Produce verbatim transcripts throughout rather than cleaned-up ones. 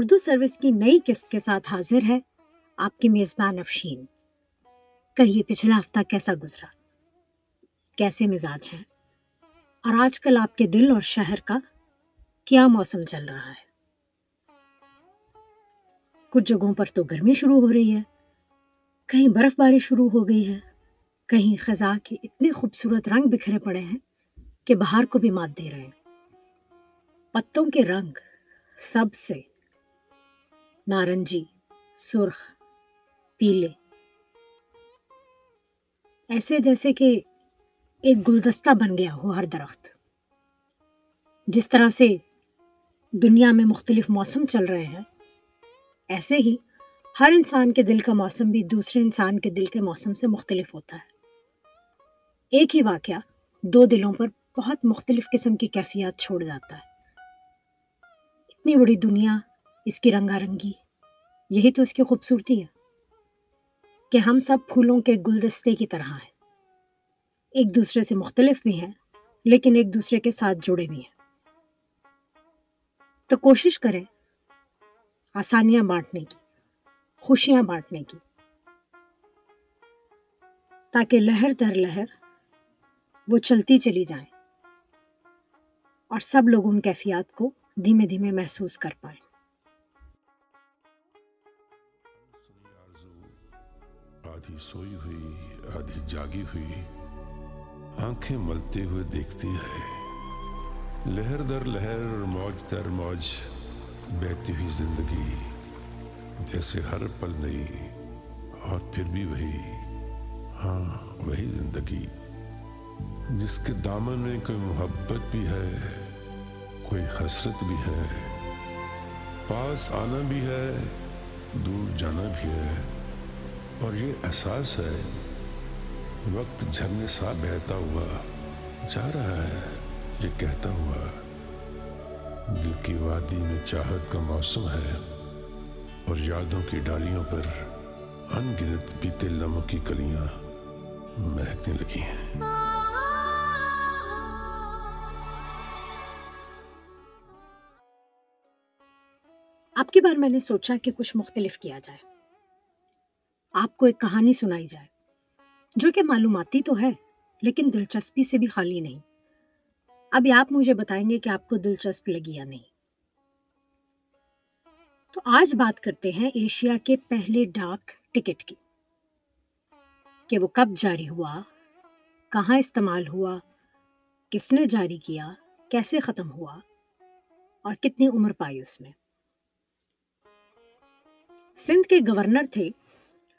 Urdu service کی نئی قسط کے ساتھ حاضر ہے آپ کی میزبان افشین۔ کہیے پچھلا ہفتہ کیسا گزرا، کیسے مزاج ہیں، اور آج کل آپ کے دل اور شہر کا کیا موسم چل رہا ہے؟ کچھ جگہوں پر تو گرمی شروع ہو رہی ہے، کہیں برف باری شروع ہو گئی ہے، کہیں خزاں کے اتنے خوبصورت رنگ بکھرے پڑے ہیں کہ بہار کو بھی مات دے رہے ہیں۔ پتوں کے رنگ سب سے نارنجی، سرخ، پیلے، ایسے جیسے کہ ایک گلدستہ بن گیا ہو ہر درخت۔ جس طرح سے دنیا میں مختلف موسم چل رہے ہیں، ایسے ہی ہر انسان کے دل کا موسم بھی دوسرے انسان کے دل کے موسم سے مختلف ہوتا ہے۔ ایک ہی واقعہ دو دلوں پر بہت مختلف قسم کی کیفیات چھوڑ جاتا ہے۔ اتنی بڑی دنیا، اس کی رنگا رنگی، یہی تو اس کی خوبصورتی ہے کہ ہم سب پھولوں کے گلدستے کی طرح ہیں، ایک دوسرے سے مختلف بھی ہیں لیکن ایک دوسرے کے ساتھ جڑے بھی ہیں۔ تو کوشش کریں آسانیاں بانٹنے کی، خوشیاں بانٹنے کی، تاکہ لہر در لہر وہ چلتی چلی جائیں اور سب لوگ ان کیفیات کو دھیمے دھیمے محسوس کر پائیں۔ آدھی سوئی ہوئی، آدھی جاگی ہوئی، آنکھیں ملتے ہوئے دیکھتی ہے لہر در لہر، موج در موج بہتی ہوئی زندگی، جیسے ہر پل نئی اور پھر بھی وہی، ہاں وہی زندگی جس کے دامن میں کوئی محبت بھی ہے، کوئی حسرت بھی ہے، پاس آنا بھی ہے، دور جانا بھی ہے، اور یہ احساس ہے وقت جھرنے سا بہتا ہوا جا رہا ہے، یہ کہتا ہوا دل کی وادی میں چاہت کا موسم ہے، اور یادوں کی ڈالیوں پر ان گنت بیتے لمحوں کی کلیاں مہکنے لگی ہیں۔ آپ کی بار میں نے سوچا کہ کچھ مختلف کیا جائے، آپ کو ایک کہانی سنائی جائے جو کہ معلوماتی تو ہے لیکن دلچسپی سے بھی خالی نہیں۔ ابھی آپ مجھے بتائیں گے کہ آپ کو دلچسپ لگی یا نہیں۔ تو آج بات کرتے ہیں ایشیا کے پہلے ڈاک ٹکٹ کی، کہ وہ کب جاری ہوا، کہاں استعمال ہوا، کس نے جاری کیا، کیسے ختم ہوا اور کتنی عمر پائی اس میں۔ سندھ کے گورنر تھے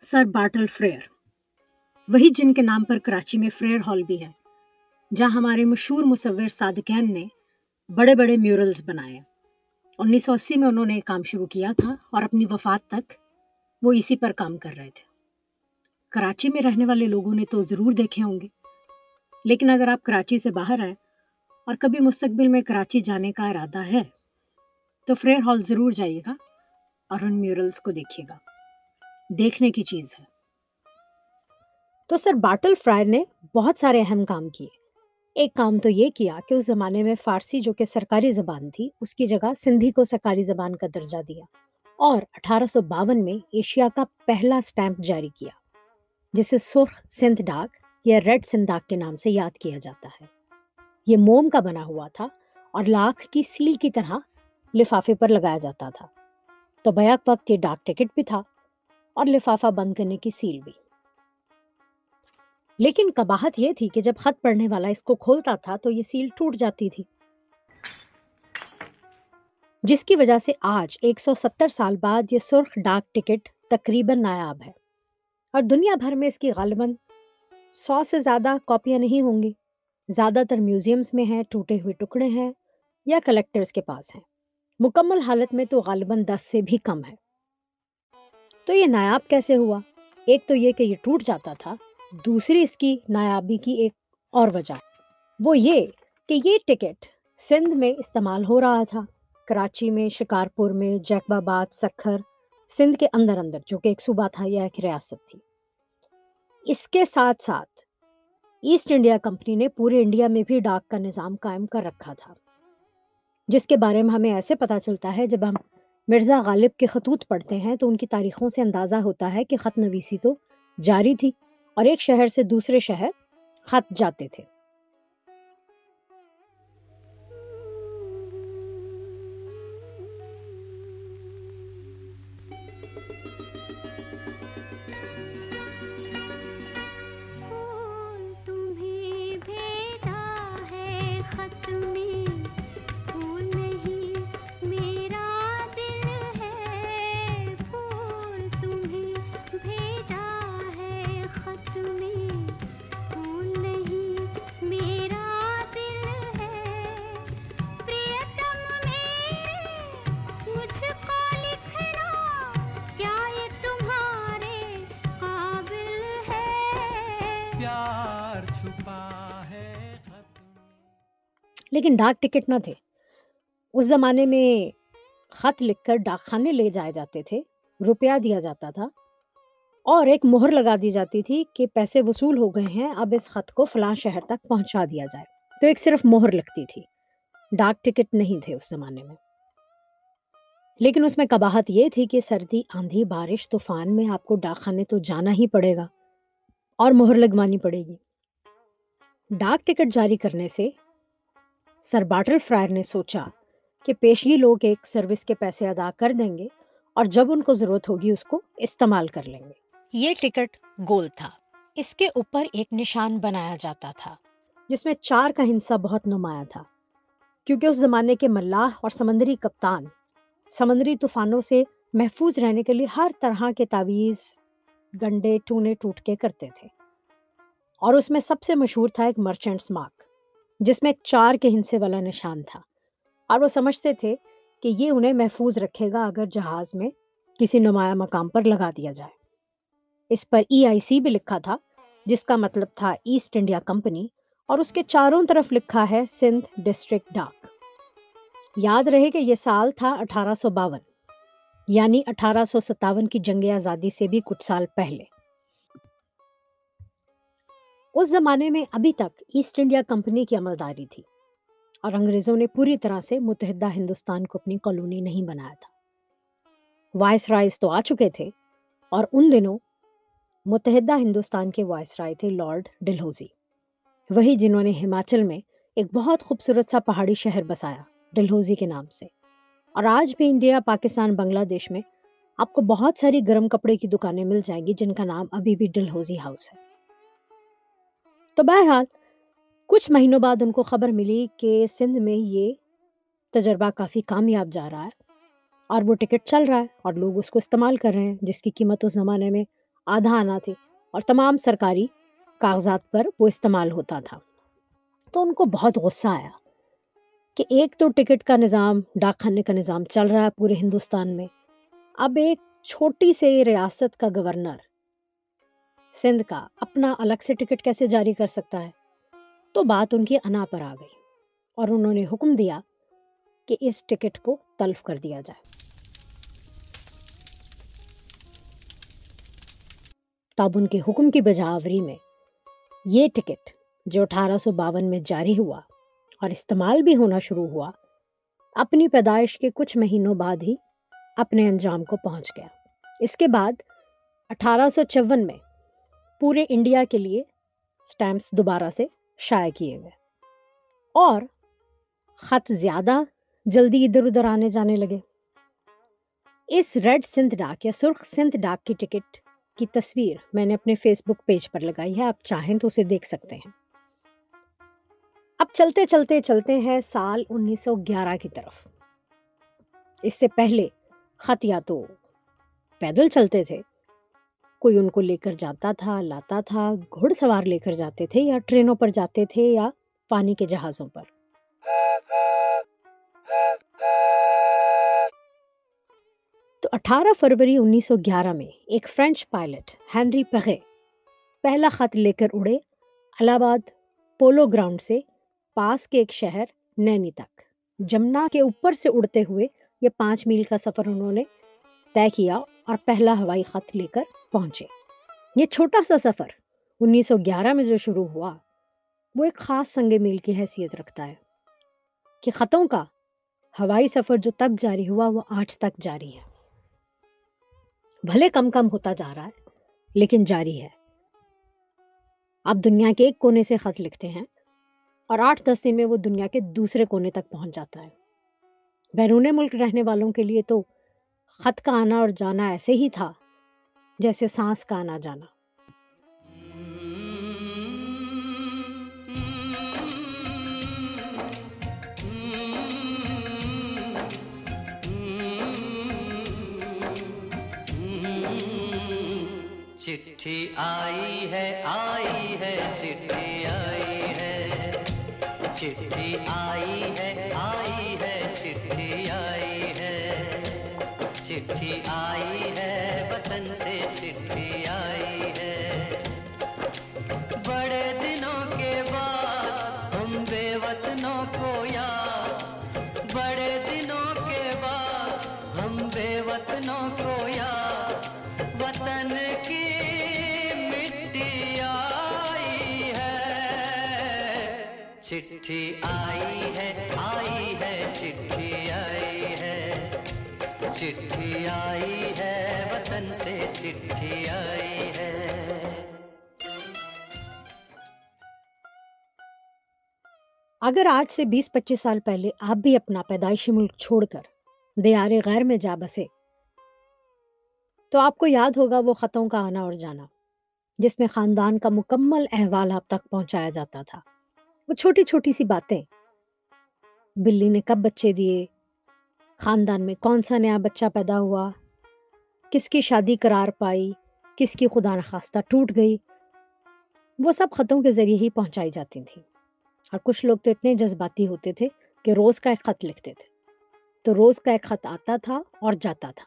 سر بارٹل فریئر، وہی جن کے نام پر کراچی میں فریئر ہال بھی ہے، جہاں ہمارے مشہور مصور صادقین نے بڑے بڑے میورلز بنائے۔ انیس سو اسی میں انہوں نے کام شروع کیا تھا اور اپنی وفات تک وہ اسی پر کام کر رہے تھے۔ کراچی میں رہنے والے لوگوں نے تو ضرور دیکھے ہوں گے، لیکن اگر آپ کراچی سے باہر آئیں اور کبھی مستقبل میں کراچی جانے کا ارادہ ہے تو فریئر ہال ضرور جائیے گا اور ان میورلز کو دیکھیے گا، دیکھنے کی چیز ہے۔ تو سر بارٹل فریئر نے بہت سارے اہم کام کیے۔ ایک کام تو یہ کیا کہ اس زمانے میں فارسی جو کہ سرکاری زبان تھی، اس کی جگہ سندھی کو سرکاری زبان کا درجہ دیا، اور اٹھارہ سو باون میں ایشیا کا پہلا اسٹیمپ جاری کیا، جسے سرخ سندھ ڈاک یا ریڈ سندھ ڈاک کے نام سے یاد کیا جاتا ہے۔ یہ موم کا بنا ہوا تھا اور لاکھ کی سیل کی طرح لفافے پر لگایا جاتا تھا۔ تو بیک وقت یہ ڈاک ٹکٹ بھی تھا اور لفافہ بند کرنے کی سیل بھی۔ لیکن قباحت یہ تھی کہ جب خط پڑھنے والا اس کو کھولتا تھا تو یہ سیل ٹوٹ جاتی تھی، جس کی وجہ سے آج ایک سو ستر سال بعد یہ سرخ ڈاک ٹکٹ تقریباً نایاب ہے، اور دنیا بھر میں اس کی غالباً سو سے زیادہ کاپیاں نہیں ہوں گی۔ زیادہ تر میوزیمز میں ہیں، ٹوٹے ہوئے ٹکڑے ہیں یا کلیکٹرز کے پاس ہیں۔ مکمل حالت میں تو غالباً دس سے بھی کم ہے۔ تو یہ نایاب کیسے ہوا؟ ایک تو یہ کہ یہ ٹوٹ جاتا تھا، دوسری اس کی نایابی کی ایک اور وجہ وہ یہ کہ یہ ٹکٹ سندھ میں استعمال ہو رہا تھا، کراچی میں، شکارپور میں، جیکب آباد، سکھر، سندھ کے اندر اندر جو کہ ایک صوبہ تھا یا ایک ریاست تھی۔ اس کے ساتھ ساتھ ایسٹ انڈیا کمپنی نے پورے انڈیا میں بھی ڈاک کا نظام قائم کر رکھا تھا، جس کے بارے میں ہمیں ایسے پتہ چلتا ہے جب ہم مرزا غالب کے خطوط پڑھتے ہیں تو ان کی تاریخوں سے اندازہ ہوتا ہے کہ خط نویسی تو جاری تھی اور ایک شہر سے دوسرے شہر خط جاتے تھے۔ لیکن ڈاک ٹکٹ نہ تھے۔ اس زمانے میں خط لکھ کر ڈاک خانے لے جائے جاتے تھے، روپیہ دیا جاتا تھا اور ایک مہر لگا دی جاتی تھی کہ پیسے وصول ہو گئے ہیں، اب اس خط کو فلاں شہر تک پہنچا دیا جائے، تو ایک صرف مہر لگتی تھی، ڈاک ٹکٹ نہیں تھے اس زمانے میں۔ لیکن اس میں قباحت یہ تھی کہ سردی، آندھی، بارش، طوفان میں آپ کو ڈاک خانے تو جانا ہی پڑے گا اور مہر لگوانی پڑے گی۔ ڈاک ٹکٹ جاری کرنے سے سر بارٹل فریئر نے سوچا کہ پیشگی لوگ ایک سروس کے پیسے ادا کر دیں گے اور جب ان کو ضرورت ہوگی اس کو استعمال کر لیں گے۔ یہ ٹکٹ گول تھا، اس کے اوپر ایک نشان بنایا جاتا تھا جس میں چار کا ہندسہ بہت نمایاں تھا، کیونکہ اس زمانے کے ملاح اور سمندری کپتان سمندری طوفانوں سے محفوظ رہنے کے لیے ہر طرح کے تعویذ، گنڈے، ٹونے ٹوٹکے کرتے تھے، اور اس میں سب سے مشہور تھا ایک مرچنٹس مارک جس میں چار کے ہندسے والا نشان تھا، اور وہ سمجھتے تھے کہ یہ انہیں محفوظ رکھے گا اگر جہاز میں کسی نمایاں مقام پر لگا دیا جائے۔ اس پر ای آئی سی بھی لکھا تھا جس کا مطلب تھا ایسٹ انڈیا کمپنی، اور اس کے چاروں طرف لکھا ہے سندھ ڈسٹرکٹ ڈاک۔ یاد رہے کہ یہ سال تھا اٹھارہ سو باون، یعنی اٹھارہ سو ستاون کی جنگ آزادی سے بھی کچھ سال پہلے۔ اس زمانے میں ابھی تک ایسٹ انڈیا کمپنی کی عملداری تھی اور انگریزوں نے پوری طرح سے متحدہ ہندوستان کو اپنی کالونی نہیں بنایا تھا۔ وائس رائز تو آ چکے تھے، اور ان دنوں متحدہ ہندوستان کے وائس رائے تھے لارڈ ڈلہوزی، وہی جنہوں نے ہماچل میں ایک بہت خوبصورت سا پہاڑی شہر بسایا ڈلہوزی کے نام سے، اور آج بھی انڈیا، پاکستان، بنگلہ دیش میں آپ کو بہت ساری گرم کپڑے کی دکانیں مل جائیں گی جن کا نام ابھی بھی ڈلہوزی ہاؤس ہے۔ تو بہرحال کچھ مہینوں بعد ان کو خبر ملی کہ سندھ میں یہ تجربہ کافی کامیاب جا رہا ہے اور وہ ٹکٹ چل رہا ہے اور لوگ اس کو استعمال کر رہے ہیں، جس کی قیمت اس زمانے میں آدھا آنا تھی اور تمام سرکاری کاغذات پر وہ استعمال ہوتا تھا۔ تو ان کو بہت غصہ آیا کہ ایک تو ٹکٹ کا نظام، ڈاک خانے کا نظام چل رہا ہے پورے ہندوستان میں، اب ایک چھوٹی سے ریاست کا گورنر سندھ کا اپنا الگ سے ٹکٹ کیسے جاری کر سکتا ہے؟ تو بات ان کی انا پر آ گئی اور انہوں نے حکم دیا کہ اس ٹکٹ کو تلف کر دیا جائے۔ تب ان کے حکم کی بجاوری میں یہ ٹکٹ جو اٹھارہ سو باون میں جاری ہوا اور استعمال بھی ہونا شروع ہوا، اپنی پیدائش کے کچھ مہینوں بعد ہی اپنے انجام کو پہنچ گیا۔ اس کے بعد اٹھارہ سو چون میں پورے انڈیا کے لیے سٹیمپس دوبارہ سے شائع کیے گئے اور خط زیادہ جلدی ادھر ادھر آنے جانے لگے۔ اس ریڈ سندھ ڈاک یا سرخ سندھ ڈاک کی ٹکٹ کی تصویر میں نے اپنے فیس بک پیج پر لگائی ہے، آپ چاہیں تو اسے دیکھ سکتے ہیں۔ اب چلتے چلتے چلتے ہیں سال انیس سو گیارہ کی طرف۔ اس سے پہلے خط یا تو پیدل چلتے تھے، کوئی ان کو لے کر جاتا تھا، لاتا تھا، گھڑ سوار لے کر جاتے تھے، یا ٹرینوں پر جاتے تھے، یا پانی کے جہازوں پر۔ تو اٹھارہ فروری انیس سو گیارہ میں ایک فرینچ پائلٹ ہنری پغے پہلا خط لے کر اڑے الہ آباد پولو گراؤنڈ سے پاس کے ایک شہر نینی تک۔ جمنا کے اوپر سے اڑتے ہوئے یہ پانچ میل کا سفر انہوں نے طے کیا اور پہلا ہوائی خط لے کر پہنچے۔ یہ چھوٹا سا سفر انیس سو گیارہ میں جو شروع ہوا وہ ایک خاص سنگ میل کی حیثیت رکھتا ہے کہ خطوں کا ہوائی سفر جو تک جاری ہوا وہ آج تک جاری ہے، بھلے کم کم ہوتا جا رہا ہے لیکن جاری ہے۔ آپ دنیا کے ایک کونے سے خط لکھتے ہیں اور آٹھ دس دن میں وہ دنیا کے دوسرے کونے تک پہنچ جاتا ہے۔ بیرون ملک رہنے والوں کے لیے تو خط کا آنا اور جانا ایسے ہی تھا جیسے سانس کا آنا جانا۔ چٹھی آئی ہے آئی ہے چٹھی آئی ہے چٹھی آئی ہے آئی ہے چٹھی آئی ہے چٹھی آئی ہے وطن سے چٹھی آئی ہے۔ بڑے دنوں کے بعد ہم بے وطنوں کو یاد، بڑے دنوں کے بعد ہم بے وطنوں کو یاد، وطن کی چٹھی آئی ہے آئی ہے چٹھی آئی ہے چٹھی آئی ہے وطن سے چٹھی آئی ہے۔ اگر آج سے بیس پچیس سال پہلے آپ بھی اپنا پیدائشی ملک چھوڑ کر دیار غیر میں جا بسے تو آپ کو یاد ہوگا وہ خطوں کا آنا اور جانا جس میں خاندان کا مکمل احوال آپ تک پہنچایا جاتا تھا۔ وہ چھوٹی چھوٹی سی باتیں، بلی نے کب بچے دیے، خاندان میں کون سا نیا بچہ پیدا ہوا، کس کی شادی قرار پائی، کس کی خدا نخواستہ ٹوٹ گئی، وہ سب خطوں کے ذریعے ہی پہنچائی جاتی تھیں۔ اور کچھ لوگ تو اتنے جذباتی ہوتے تھے کہ روز کا ایک خط لکھتے تھے تو روز کا ایک خط آتا تھا اور جاتا تھا۔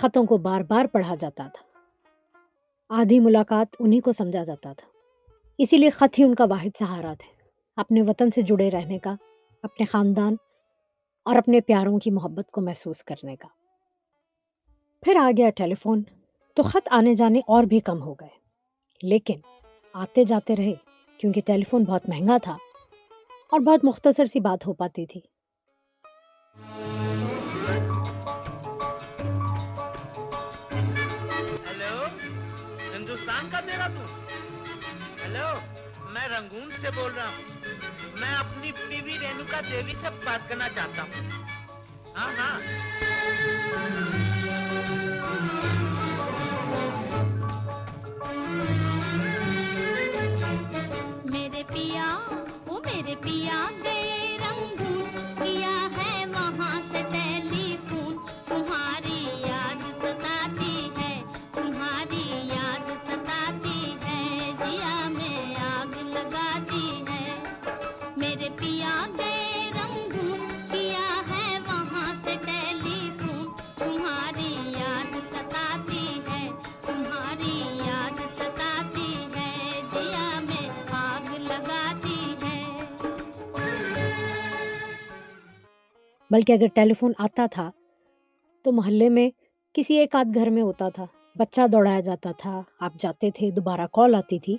خطوں کو بار بار پڑھا جاتا تھا، آدھی ملاقات انہیں کو سمجھا جاتا تھا، اسی لیے خط ہی ان کا واحد سہارا تھے اپنے وطن سے جڑے رہنے کا، اپنے خاندان اور اپنے پیاروں کی محبت کو محسوس کرنے کا۔ پھر آ گیا ٹیلی فون تو خط آنے جانے اور بھی کم ہو گئے، لیکن آتے جاتے رہے کیونکہ ٹیلی فون بہت مہنگا تھا اور بہت مختصر سی بات ہو پاتی تھی۔ ہیلو، ہندوستان کا دیکھا تو؟ ہیلو، میں رنگون سے بول رہا ہوں، میں اپنی بیوی رینوکا دیوی سے بات کرنا چاہتا ہوں۔ ہاں ہاں میرے پیا، وہ میرے پیا گئے رنگون، پیا ہے وہاں سے ٹیلی فون، تمہاری یاد ستاتی ہے، تمہاری یاد ستاتی ہے، دیا میں آگ لگاتی ہے۔ میرے پیا گئے رنگون، پیا ہے وہاں سے ٹیلی فون، تمہاری یاد ستاتی ہے، تمہاری یاد ستاتی ہے، دیا میں آگ لگاتی ہے۔ بلکہ اگر ٹیلی فون آتا تھا تو محلے میں کسی ایک آدھ گھر میں ہوتا تھا، بچہ دوڑایا جاتا تھا، آپ جاتے تھے، دوبارہ کال آتی تھی،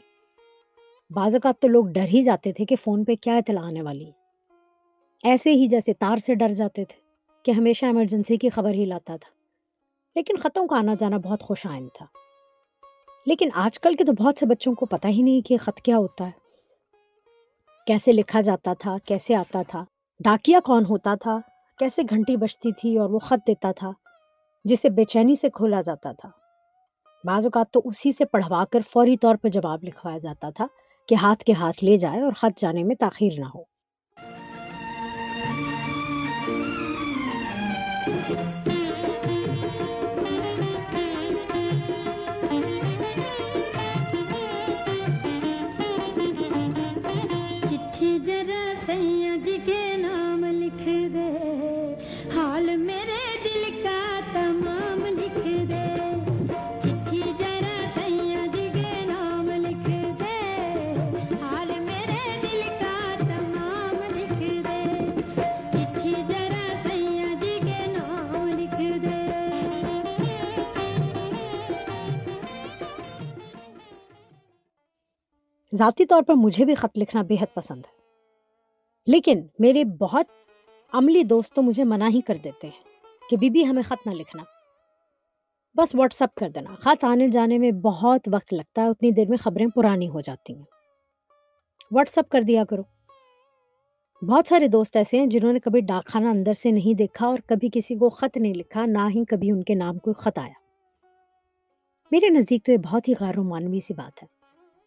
بعض اوقات تو لوگ ڈر ہی جاتے تھے کہ فون پہ کیا اطلاع آنے والی ہے، ایسے ہی جیسے تار سے ڈر جاتے تھے کہ ہمیشہ ایمرجنسی کی خبر ہی لاتا تھا۔ لیکن خطوں کا آنا جانا بہت خوش آئند تھا۔ لیکن آج کل کے تو بہت سے بچوں کو پتہ ہی نہیں کہ خط کیا ہوتا ہے، کیسے لکھا جاتا تھا، کیسے آتا تھا، ڈاکیا کون ہوتا تھا، کیسے گھنٹی بجتی تھی اور وہ خط دیتا تھا جسے بے چینی سے کھولا جاتا تھا۔ بعض اوقات تو اسی سے پڑھوا کر فوری طور پہ جواب لکھوایا جاتا تھا کہ ہاتھ کے ہاتھ لے جائے اور خط جانے میں تاخیر نہ ہو۔ چٹھی ذرا سیا جی کے نام لکھ دے، حال میرے دل کا تمام لکھ دے، چٹھی ذرا سیا جی کے نام لکھ دے، حال میرے دل کا تمام لکھ دے، چٹھی ذرا سیا جی کے نام لکھ دے۔ ذاتی طور پر مجھے بھی خط لکھنا بے حد پسند ہے، لیکن میرے بہت عملی دوست تو مجھے منع ہی کر دیتے ہیں کہ بی بی ہمیں خط نہ لکھنا، بس واٹس اپ کر دینا، خط آنے جانے میں بہت وقت لگتا ہے، اتنی دیر میں خبریں پرانی ہو جاتی ہیں، واٹس اپ کر دیا کرو۔ بہت سارے دوست ایسے ہیں جنہوں نے کبھی ڈاک خانہ اندر سے نہیں دیکھا اور کبھی کسی کو خط نہیں لکھا، نہ ہی کبھی ان کے نام کوئی خط آیا۔ میرے نزدیک تو یہ بہت ہی غیر معنوی سی بات ہے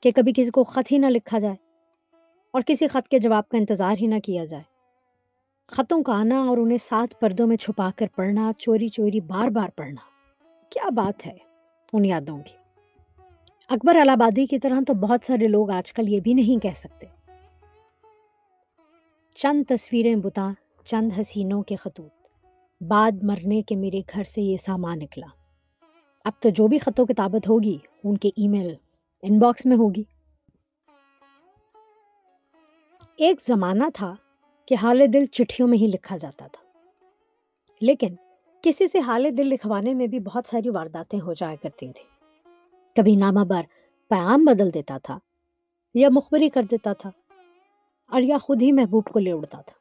کہ کبھی کسی کو خط ہی نہ لکھا جائے اور کسی خط کے جواب کا انتظار ہی نہ کیا جائے۔ خطوں کا آنا اور انہیں سات پردوں میں چھپا کر پڑھنا، چوری چوری بار بار پڑھنا، کیا بات ہے ان یادوں کی۔ اکبر الہ آبادی کی طرح تو بہت سارے لوگ آج کل یہ بھی نہیں کہہ سکتے۔ چند تصویریں بتا، چند حسینوں کے خطوط، بعد مرنے کے میرے گھر سے یہ سامان نکلا۔ اب تو جو بھی خطوں کی طابت ہوگی ان کے ای میل ان باکس میں ہوگی۔ ایک زمانہ تھا کہ حال دل چٹھیوں میں ہی لکھا جاتا تھا، لیکن کسی سے حال دل لکھوانے میں بھی بہت ساری وارداتیں ہو جایا کرتی تھیں۔ کبھی نامہ بار پیغام بدل دیتا تھا یا مخبری کر دیتا تھا، اور یا خود ہی محبوب کو لے اڑتا تھا۔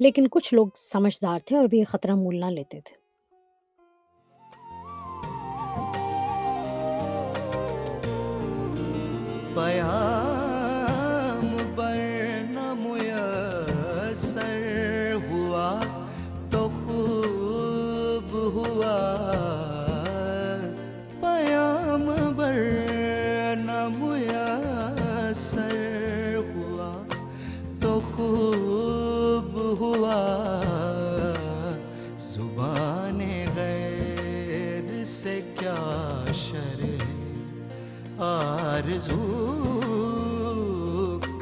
لیکن کچھ لوگ سمجھدار تھے اور بھی یہ خطرہ مول نہ لیتے تھے۔ پیام پر نہ میسر ہوا تو خوب ہوا، پیام پر نہ میسر خوب ہوا، زبان غیر سے کیا شرح آرزو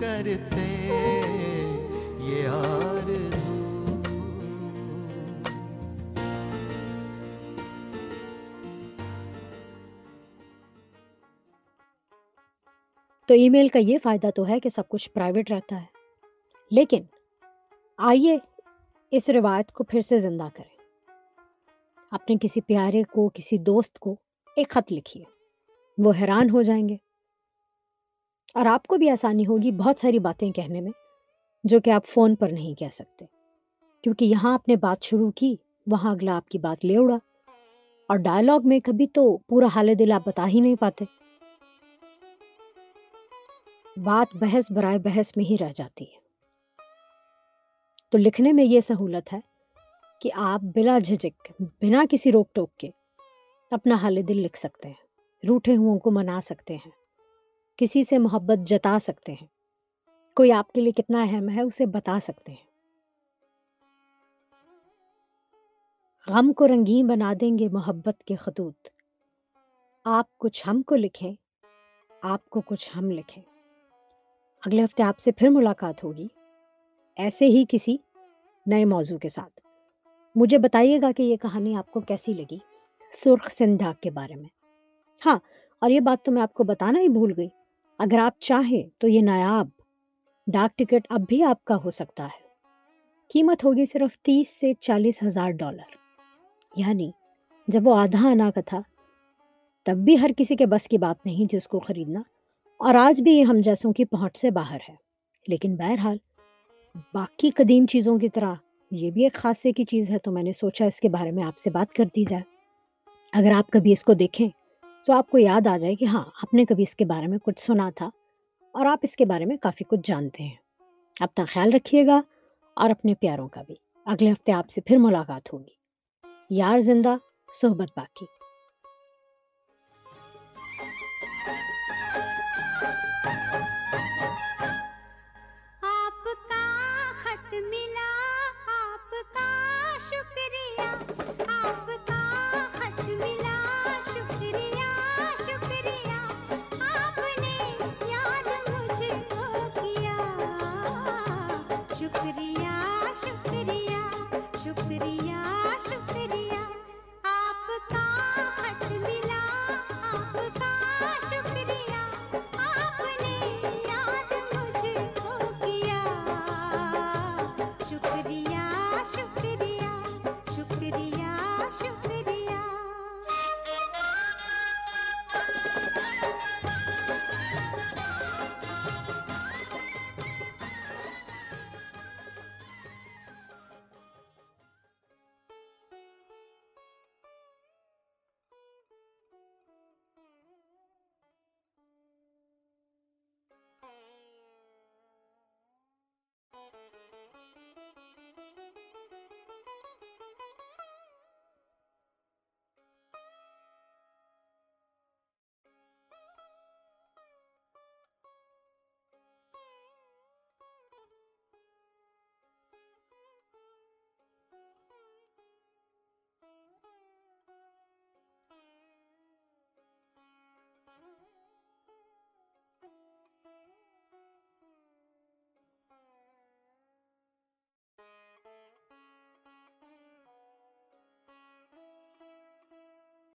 کرتے یہ آرزو۔ تو ای میل کا یہ فائدہ تو ہے کہ سب کچھ پرائیویٹ رہتا ہے، لیکن آئیے اس روایت کو پھر سے زندہ کریں۔ اپنے کسی پیارے کو، کسی دوست کو ایک خط لکھیے، وہ حیران ہو جائیں گے، اور آپ کو بھی آسانی ہوگی بہت ساری باتیں کہنے میں جو کہ آپ فون پر نہیں کہہ سکتے، کیونکہ یہاں آپ نے بات شروع کی، وہاں اگلا آپ کی بات لے اڑا، اور ڈائلاگ میں کبھی تو پورا حال دل آپ بتا ہی نہیں پاتے، بات بحث برائے بحث میں ہی رہ جاتی ہے۔ تو لکھنے میں یہ سہولت ہے کہ آپ بلا جھجک، بنا کسی روک ٹوک کے اپنا حال دل لکھ سکتے ہیں، روٹھے ہوں کو منا سکتے ہیں، کسی سے محبت جتا سکتے ہیں، کوئی آپ کے لیے کتنا اہم ہے اسے بتا سکتے ہیں۔ غم کو رنگین بنا دیں گے محبت کے خطوط، آپ کچھ ہم کو لکھیں، آپ کو کچھ ہم لکھیں۔ اگلے ہفتے آپ سے پھر ملاقات ہوگی ایسے ہی کسی نئے موضوع کے ساتھ۔ مجھے بتائیے گا کہ یہ کہانی آپ کو کیسی لگی سرخ سندھا کے بارے میں۔ ہاں، اور یہ بات تو میں آپ کو بتانا ہی بھول گئی، اگر آپ چاہیں تو یہ نایاب ڈاک ٹکٹ اب بھی آپ کا ہو سکتا ہے۔ قیمت ہوگی صرف تیس سے چالیس ہزار ڈالر یعنی جب وہ آدھا آنا کا تھا تب بھی ہر کسی کے بس کی بات نہیں تھی اس کو خریدنا، اور آج بھی یہ ہم جیسوں کی پہنچ سے باہر ہے۔ لیکن بہرحال باقی قدیم چیزوں کی طرح یہ بھی ایک خاصے کی چیز ہے، تو میں نے سوچا اس کے بارے میں آپ سے بات کر دی جائے۔ اگر آپ کبھی اس کو دیکھیں تو آپ کو یاد آ جائے کہ ہاں آپ نے کبھی اس کے بارے میں کچھ سنا تھا اور آپ اس کے بارے میں کافی کچھ جانتے ہیں۔ اپنا خیال رکھیے گا اور اپنے پیاروں کا بھی۔ اگلے ہفتے آپ سے پھر ملاقات ہوگی۔ یار زندہ، صحبت باقی۔ شکریہ۔